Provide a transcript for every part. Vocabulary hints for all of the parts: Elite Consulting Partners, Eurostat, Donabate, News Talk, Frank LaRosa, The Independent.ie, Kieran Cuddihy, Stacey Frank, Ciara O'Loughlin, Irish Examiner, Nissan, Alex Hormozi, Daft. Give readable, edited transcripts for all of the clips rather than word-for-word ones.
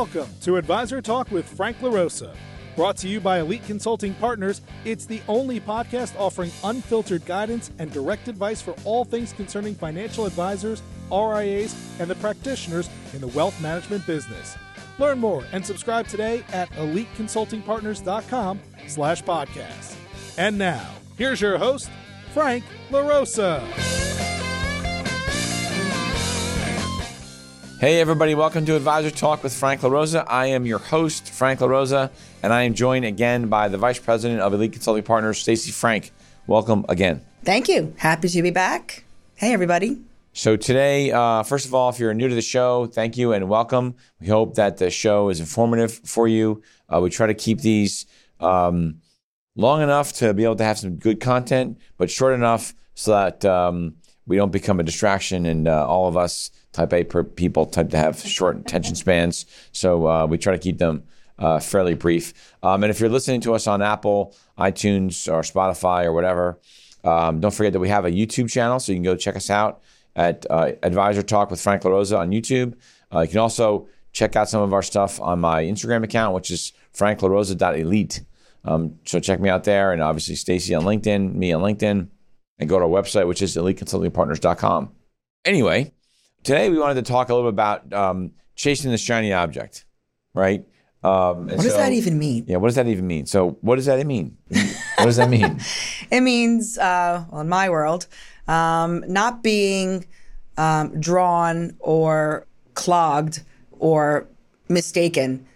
Welcome to Advisor Talk with Frank LaRosa. Brought to you by Elite Consulting Partners, it's the only podcast offering unfiltered guidance and direct advice for all things concerning financial advisors, RIAs, and the practitioners in the wealth management business. Learn more and subscribe today at eliteconsultingpartners.com/podcast. And now, here's your host, Frank LaRosa. Hey everybody, welcome to Advisor Talk with Frank LaRosa. I am your host, Frank LaRosa, and I am joined again by the Vice President of Elite Consulting Partners, Stacey Frank. Welcome again. Thank you. Happy to be back. Hey everybody. So today, first of all, if you're new to the show, thank you and welcome. We hope that the show is informative for you. We try to keep these long enough to be able to have some good content, but short enough so that we don't become a distraction, and all of us type A people type to have short attention spans. So we try to keep them fairly brief. And if you're listening to us on Apple, iTunes, or Spotify or whatever, don't forget that we have a YouTube channel. So you can go check us out at Advisor Talk with Frank LaRosa on YouTube. You can also check out some of our stuff on my Instagram account, which is franklarosa.elite. So check me out there, and obviously Stacey on LinkedIn, me on LinkedIn, and go to our website, which is eliteconsultingpartners.com. Anyway, today we wanted to talk a little bit about chasing the shiny object, right? What does that even mean? Yeah, what does that even mean? So what does that mean? What does that mean? It means, in my world, not being drawn or clogged or mistaken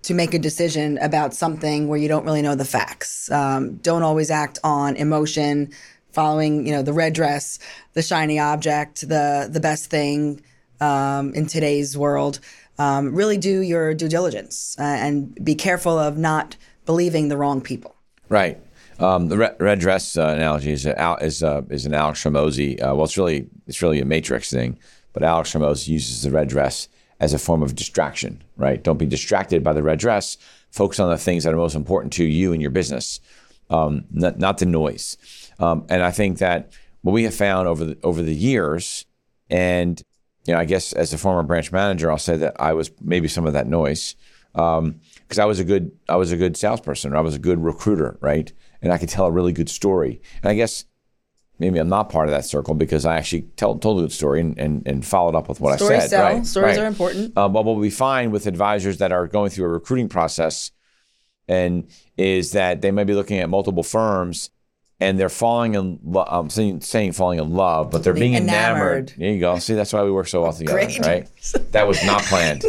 to make a decision about something where you don't really know the facts. Don't always act on emotion, following, the red dress, the shiny object, the best thing in today's world. Really do your due diligence and be careful of not believing the wrong people. Right. The red dress analogy is an Alex Hormozi. Well, it's really a Matrix thing, but Alex Hormozi uses the red dress as a form of distraction. Right. Don't be distracted by the red dress. Focus on the things that are most important to you and your business, not the noise. And I think that what we have found over the years, and I guess as a former branch manager, I'll say that I was maybe some of that noise, because I was a good salesperson, or I was a good recruiter, right? And I could tell a really good story. And I guess maybe I'm not part of that circle because I actually told a good story and followed up with what I said. Right? Stories are important. But what we find with advisors that are going through a recruiting process, and is that they may be looking at multiple firms. And they're falling in love, I'm saying falling in love, but they're being enamored. There you go. See, that's why we work so well together, right? That was not planned.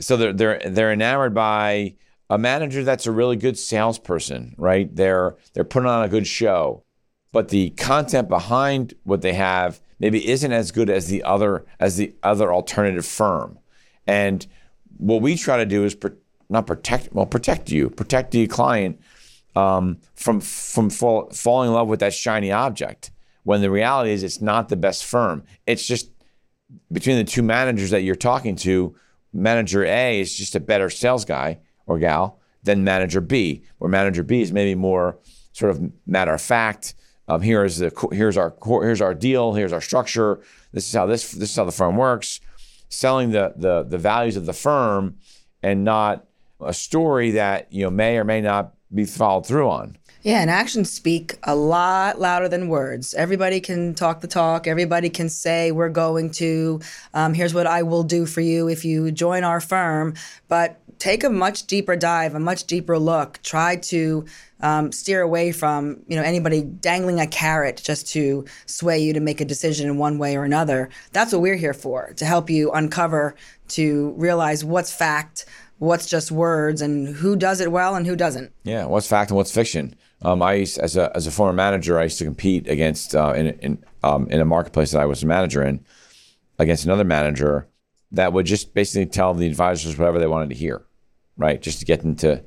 So they're enamored by a manager that's a really good salesperson, right? They're putting on a good show, but the content behind what they have maybe isn't as good as the other alternative firm. And what we try to do is protect your client from falling in love with that shiny object, when the reality is it's not the best firm. It's just between the two managers that you're talking to, manager A is just a better sales guy or gal than manager B, where manager B is maybe more sort of matter of fact. Here's our deal, here's our structure. This is how the firm works, selling the values of the firm, and not a story that may or may not be followed through on. Yeah, and actions speak a lot louder than words. Everybody can talk the talk. Everybody can say, we're going to, here's what I will do for you if you join our firm. But take a much deeper dive, a much deeper look. Try to steer away from anybody dangling a carrot just to sway you to make a decision in one way or another. That's what we're here for, to help you uncover, to realize what's fact, what's just words, and who does it well and who doesn't. Yeah, what's fact and what's fiction. As a former manager, I used to compete against in a marketplace that I was a manager in, against another manager that would just basically tell the advisors whatever they wanted to hear, right? Just to get them to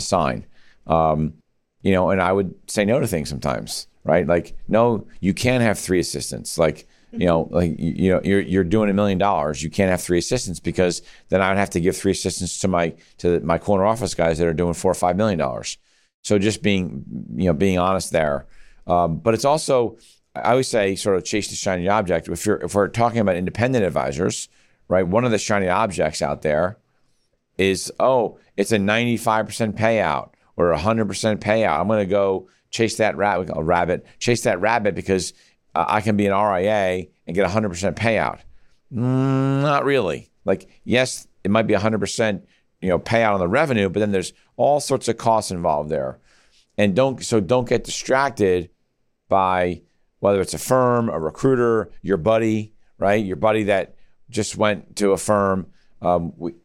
sign, And I would say no to things sometimes, right? Like, no, you can't have three assistants. You're doing $1 million. You can't have three assistants, because then I would have to give three assistants to my corner office guys that are doing $4 or $5 million. So just being honest there. But it's also I always say sort of chase the shiny object. If we're talking about independent advisors, right? One of the shiny objects out there is, oh, it's a 95% payout or 100% payout. I'm going to go chase that rabbit, chase that rabbit because I can be an RIA and get 100% payout. Not really. Like, yes, it might be 100%, payout on the revenue, but then there's all sorts of costs involved there. And don't get distracted by whether it's a firm, a recruiter, your buddy, right? Your buddy that just went to a firm.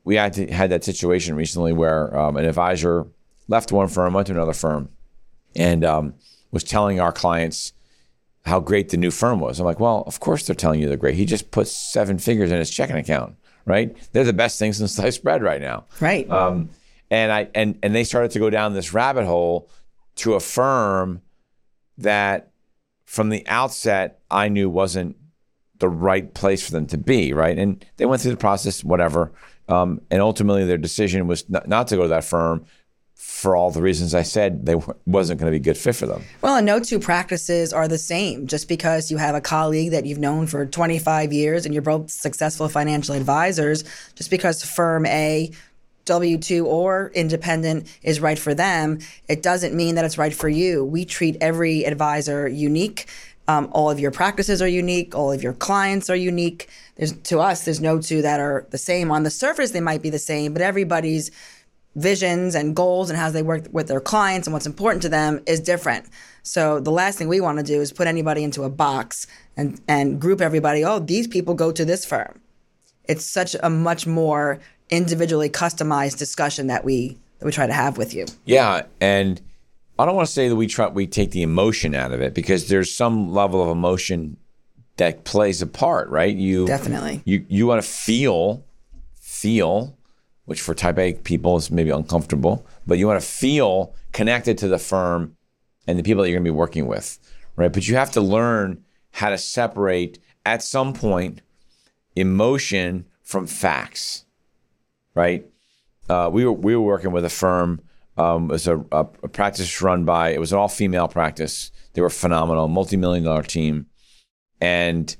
We had that situation recently where an advisor left one firm, went to another firm, and was telling our clients how great the new firm was. I'm like, well, of course they're telling you they're great. He just put 7 figures in his checking account, right? They're the best thing since sliced bread right now. Right. And they started to go down this rabbit hole to a firm that from the outset I knew wasn't the right place for them to be, right? And they went through the process, whatever. And ultimately their decision was not to go to that firm for all the reasons I said. They wasn't going to be a good fit for them. Well, and no two practices are the same. Just because you have a colleague that you've known for 25 years and you're both successful financial advisors, just because firm A, W-2 or independent is right for them, it doesn't mean that it's right for you. We treat every advisor unique. All of your practices are unique. All of your clients are unique. To us, there's no two that are the same. On the surface, they might be the same, but everybody's visions and goals and how they work with their clients and what's important to them is different. So the last thing we want to do is put anybody into a box and group everybody. Oh, these people go to this firm. It's such a much more individually customized discussion that we try to have with you. Yeah, and I don't want to say that we take the emotion out of it, because there's some level of emotion that plays a part, right? You want to feel, which for type A people is maybe uncomfortable, but you want to feel connected to the firm and the people that you're going to be working with, right? But you have to learn how to separate at some point emotion from facts. Right, we were working with a firm. It was a practice run by. It was an all-female practice. They were phenomenal, multi-million-dollar team. And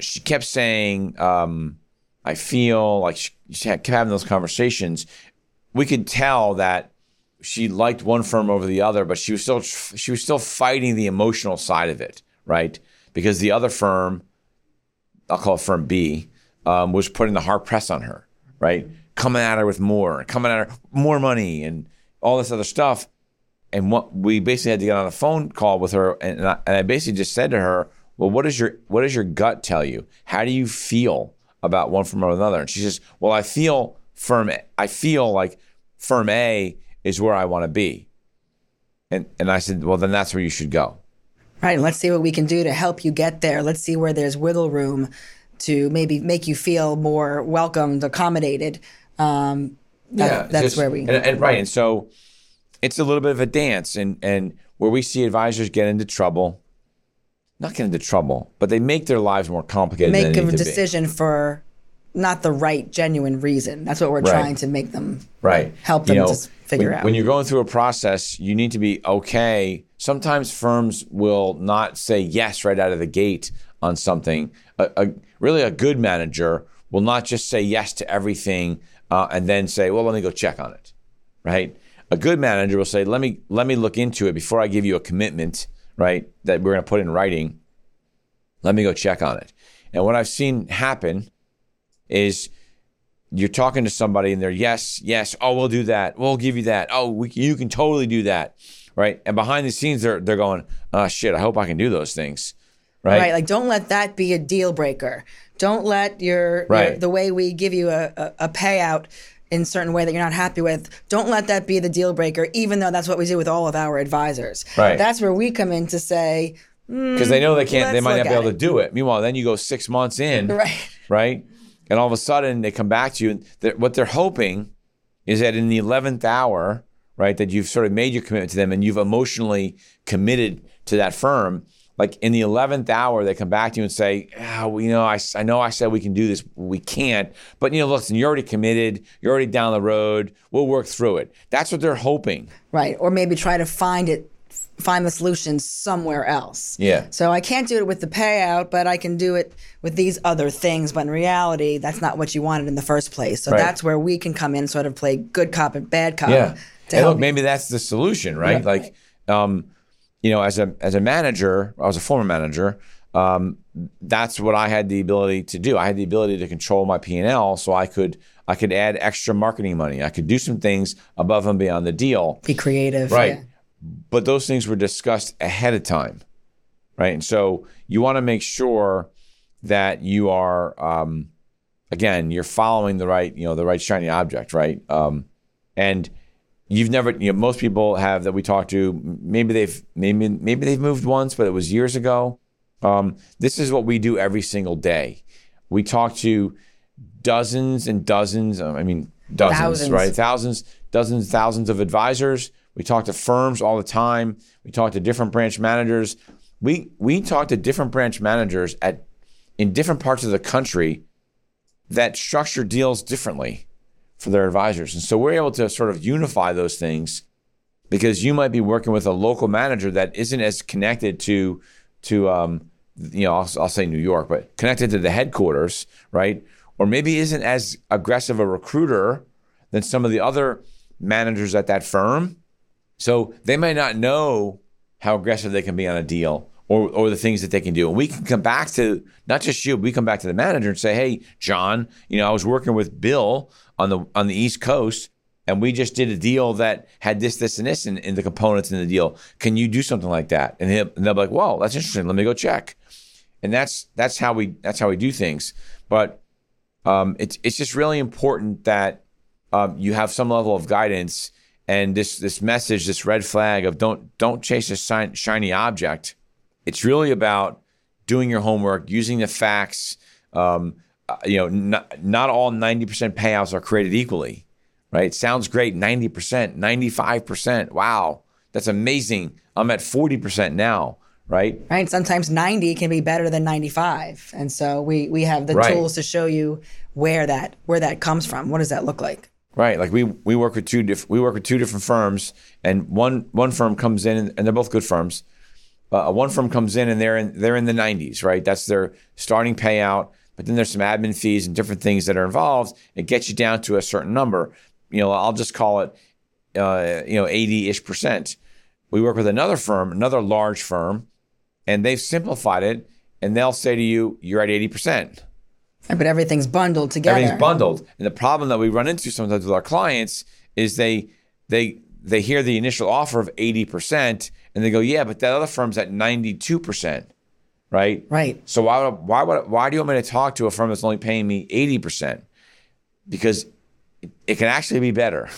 she kept saying, "I feel like she kept having those conversations." We could tell that she liked one firm over the other, but she was still fighting the emotional side of it, right? Because the other firm, I'll call it firm B, was putting the hard press on her, right? Coming at her with more money and all this other stuff. And what we basically had to get on a phone call with her. And I basically just said to her, well, what does your gut tell you? How do you feel about one firm or another? And she says, well, I feel like firm A is where I want to be. And I said, well, then that's where you should go. Right. And let's see what we can do to help you get there. Let's see where there's wiggle room to maybe make you feel more welcomed, accommodated. Right. And so it's a little bit of a dance, and where we see advisors not get into trouble, but they make their lives more complicated. Make a decision for not the right genuine reason. That's what we're trying to make them help them to figure out. When you're going through a process, you need to be okay. Sometimes firms will not say yes right out of the gate on something. A good manager will not just say yes to everything and then say, well, let me go check on it, right? A good manager will say, let me look into it before I give you a commitment, right, that we're going to put in writing. Let me go check on it. And what I've seen happen is you're talking to somebody and they're yes, oh, we'll do that. We'll give you that. Oh, you can totally do that, right? And behind the scenes, they're going, oh, shit, I hope I can do those things. Right. Like, don't let that be a deal breaker. Don't let the way we give you a payout in a certain way that you're not happy with, don't let that be the deal breaker, even though that's what we do with all of our advisors. Right. That's where we come in to say, because they know they can't, they might not be able to do it. Meanwhile, then you go 6 months in, right? And all of a sudden they come back to you. And what they're hoping is that in the 11th hour, right, that you've sort of made your commitment to them and you've emotionally committed to that firm. Like in the 11th hour, they come back to you and say, I know I said we can do this, we can't. But, listen, you're already committed. You're already down the road. We'll work through it. That's what they're hoping. Right. Or maybe try to find it find the solution somewhere else. Yeah. So I can't do it with the payout, but I can do it with these other things. But in reality, that's not what you wanted in the first place. So that's where we can come in, sort of play good cop and bad cop. Yeah. And look, maybe that's the solution, right? Yeah. Like, you know, as a manager, I was a former manager. That's what I had the ability to do. I had the ability to control my P&L, so I could add extra marketing money. I could do some things above and beyond the deal. Be creative. Right. Yeah. But those things were discussed ahead of time, right? And so you want to make sure that you are, again, you're following the right shiny object, right? And you've never, most people have that we talk to, maybe they've moved once, but it was years ago. This is what we do every single day. We talk to dozens and dozens, thousands of advisors. We talk to firms all the time. We talk to different branch managers. We talk to different branch managers in different parts of the country that structure deals differently for their advisors. And so we're able to sort of unify those things, because you might be working with a local manager that isn't as connected to I'll say New York, but connected to the headquarters, right? Or maybe isn't as aggressive a recruiter than some of the other managers at that firm. So they might not know how aggressive they can be on a deal or the things that they can do. And we can come back to, not just you, but we come back to the manager and say, hey, John, I was working with Bill on the East Coast, and we just did a deal that had this, this, and this in the components in the deal. Can you do something like that? And they'll be like, whoa, that's interesting. Let me go check. And that's how we do things. But it's just really important that you have some level of guidance. And this message, this red flag of don't chase a shiny object. It's really about doing your homework, using the facts. Not all 90% payouts are created equally, right? Sounds great, 90%, 95%. Wow, that's amazing. I'm at 40% now, right? Right. Sometimes 90 can be better than 95, and so we have the tools to show you where that comes from. What does that look like? Right, like we work with two different firms, and one firm comes in, and they're both good firms. One firm comes in, and they're in the 90s, right? That's their starting payout. But then there's some admin fees and different things that are involved. It gets you down to a certain number. I'll just call it, 80-ish%. We work with another firm, another large firm, and they've simplified it, and they'll say to you, "You're at 80%." But everything's bundled together. Everything's bundled. And the problem that we run into sometimes with our clients is they hear the initial offer of 80% and they go, yeah, but that other firm's at 92%, right? Right. So why do you want me to talk to a firm that's only paying me 80%? Because it can actually be better,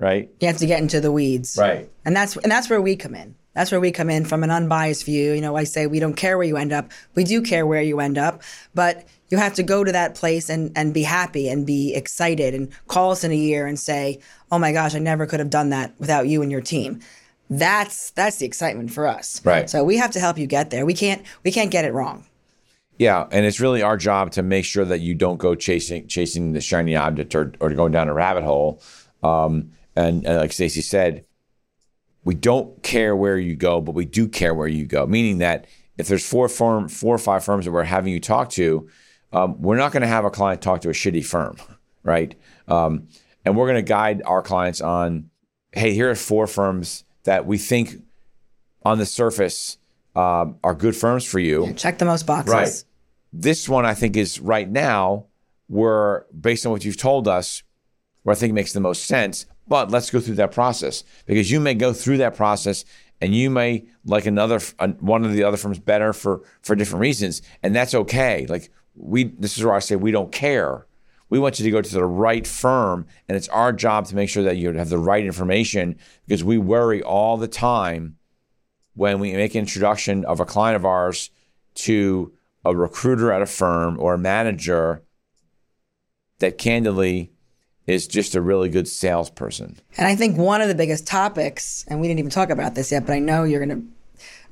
right? You have to get into the weeds. Right. And that's where we come in. That's where we come in from an unbiased view. I say we don't care where you end up. We do care where you end up, but you have to go to that place and be happy and be excited and call us in a year and say, oh my gosh, I never could have done that without you and your team. That's the excitement for us. Right. So we have to help you get there. We can't get it wrong. Yeah, and it's really our job to make sure that you don't go chasing the shiny object or going down a rabbit hole. And like Stacey said, we don't care where you go, but we do care where you go. Meaning that if there's four or five firms that we're having you talk to, we're not going to have a client talk to a shitty firm, right? And we're going to guide our clients on, hey, here are four firms that we think on the surface are good firms for you. Yeah, check the most boxes. Right. This one I think is right now where, based on what you've told us, where I think makes the most sense, but let's go through that process, because you may go through that process and you may like one of the other firms better for different reasons. And that's okay. Like, this is where I say we don't care. We want you to go to the right firm, and it's our job to make sure that you have the right information, because we worry all the time when we make an introduction of a client of ours to a recruiter at a firm or a manager that candidly is just a really good salesperson. And I think one of the biggest topics, and we didn't even talk about this yet, but I know you're going to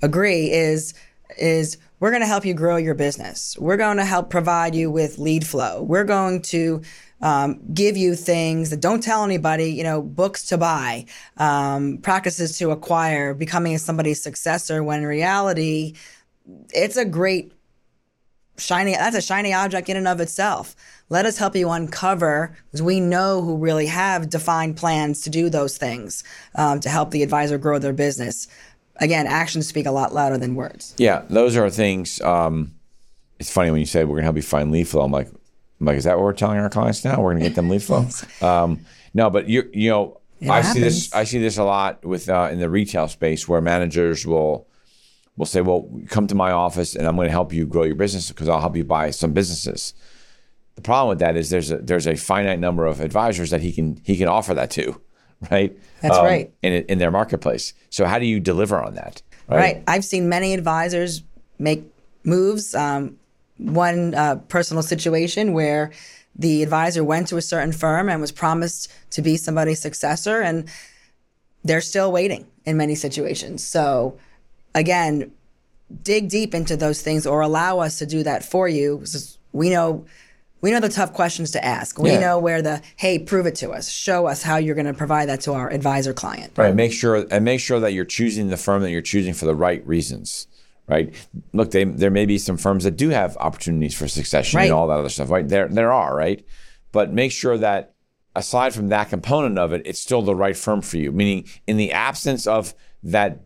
agree, is we're going to help you grow your business. We're going to help provide you with lead flow. We're going to give you things that don't tell anybody, you know, books to buy, practices to acquire, becoming somebody's successor, when in reality, it's a great that's a shiny object in and of itself. Let us help you uncover, because we know who really have defined plans to do those things, to help the advisor grow their business. Again, actions speak a lot louder than words. Yeah, those are things. It's funny when you say we're gonna help you find lead flow. I'm like, is that what we're telling our clients now? We're gonna get them lead flow. No, but you know, I see this a lot with in the retail space, where managers will say, well, come to my office and I'm going to help you grow your business because I'll help you buy some businesses. The problem with that is there's a finite number of advisors that he can offer that to, right? That's right. In their marketplace. So how do you deliver on that? Right. I've seen many advisors make moves. One personal situation where the advisor went to a certain firm and was promised to be somebody's successor, and they're still waiting in many situations. So again, dig deep into those things, or allow us to do that for you. We know the tough questions to ask. We know where prove it to us. Show us how you're going to provide that to our advisor client. Right. Make sure that you're choosing the firm that you're choosing for the right reasons. Right. Look, there may be some firms that do have opportunities for succession and all that other stuff. Right. There are. Right. But make sure that aside from that component of it, it's still the right firm for you. Meaning, in the absence of that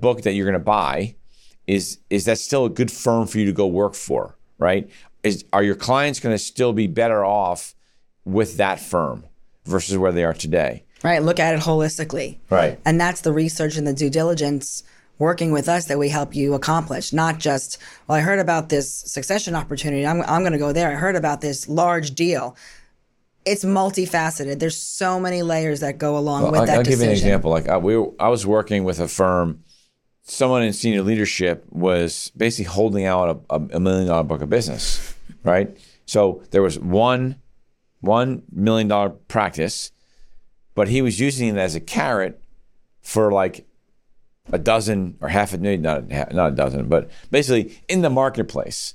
book that you're going to buy, is that still a good firm for you to go work for, right? Are your clients going to still be better off with that firm versus where they are today? Right, look at it holistically. Right. And that's the research and the due diligence working with us that we help you accomplish, not just, well, I heard about this succession opportunity, I'm going to go there. I heard about this large deal. It's multifaceted. There's so many layers that go along with that decision. I'll give you an example. Like I was working with a firm. Someone in senior leadership was basically holding out a $1 million book of business, right? So there was one $1 million practice, but he was using it as a carrot for like a dozen or half a dozen, not a dozen, but basically in the marketplace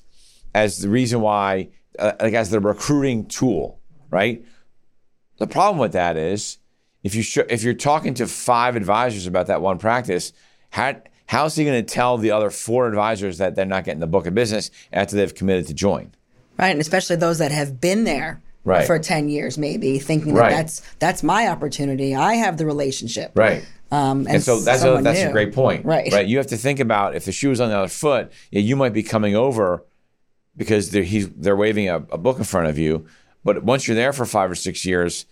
as the reason why, like as the recruiting tool. Right. The problem with that is if you're talking to 5 advisors about that one practice, how is he going to tell the other 4 advisors that they're not getting the book of business after they've committed to join? Right, and especially those that have been there for 10 years, maybe thinking that that's my opportunity. I have the relationship. Right. And so that's a great point. Right. Right. You have to think about if the shoe is on the other foot, you might be coming over because they're waving a book in front of you. But once you're there for 5 or 6 years,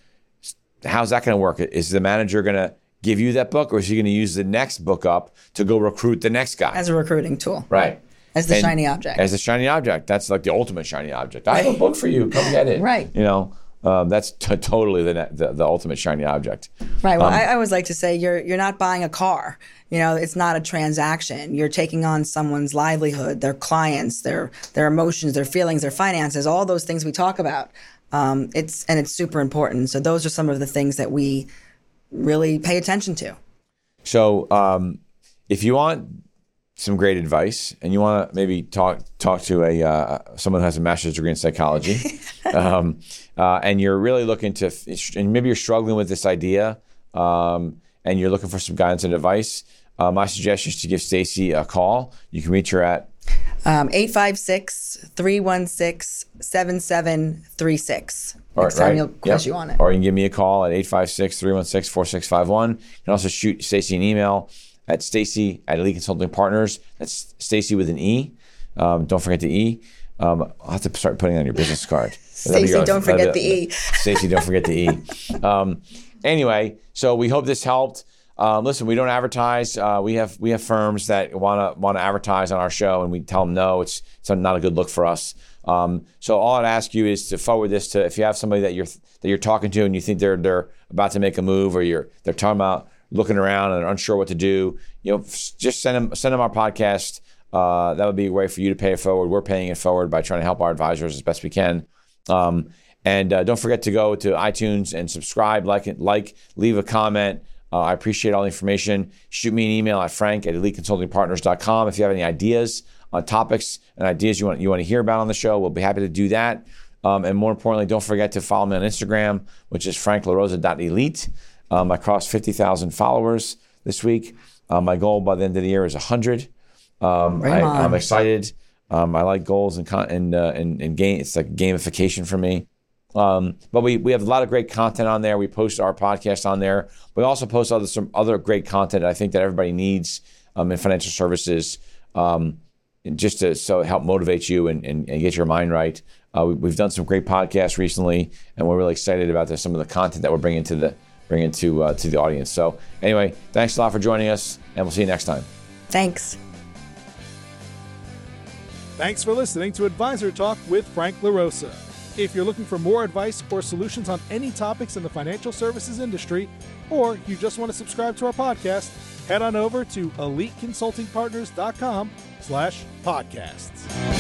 how's that going to work? Is the manager going to give you that book, or is he going to use the next book up to go recruit the next guy? As a recruiting tool. Right. As the shiny object. As a shiny object. That's like the ultimate shiny object. I have a book for you. Come get it. Right. You know, that's totally the ultimate shiny object. Right. Well, I always like to say you're not buying a car. You know, it's not a transaction. You're taking on someone's livelihood, their clients, their emotions, their feelings, their finances, all those things we talk about. It's super important. So those are some of the things that we really pay attention to. So if you want some great advice and you want to maybe talk to a someone who has a master's degree in psychology, and you're really looking to, and maybe you're struggling with this idea, and you're looking for some guidance and advice, my suggestion is to give Stacey a call. You can reach her at 856-316-7736. Next time he'll quiz you on it. Or you can give me a call at 856-316-4651. You can also shoot Stacey an email at Stacey@EliteConsultingPartners. That's Stacey with an E. Don't forget the E. I'll have to start putting on your business card. Stacey, don't forget the E. Anyway, so we hope this helped. Listen, we don't advertise. We have firms that want to advertise on our show, and we tell them no. It's not a good look for us. So all I'd ask you is to forward this to, if you have somebody that you're talking to and you think they're about to make a move, or they're talking about looking around and unsure what to do, you know, just send them our podcast. That would be a way for you to pay it forward. We're paying it forward by trying to help our advisors as best we can. And don't forget to go to iTunes and subscribe, like, leave a comment. I appreciate all the information. Shoot me an email at frank@eliteconsultingpartners.com. If you have any ideas on topics and ideas you want to hear about on the show, we'll be happy to do that. And more importantly, don't forget to follow me on Instagram, which is franklarosa.elite. I crossed 50,000 followers this week. My goal by the end of the year is 100. I'm excited. I like goals and game. It's like gamification for me. But we have a lot of great content on there. We post our podcast on there. We also post some other great content that I think that everybody needs in financial services, just to help motivate you and get your mind right. We've done some great podcasts recently, and we're really excited about some of the content that we're bringing to the audience. So anyway, thanks a lot for joining us, and we'll see you next time. Thanks. Thanks for listening to Advisor Talk with Frank LaRosa. If you're looking for more advice or solutions on any topics in the financial services industry, or you just want to subscribe to our podcast, head on over to eliteconsultingpartners.com/podcasts.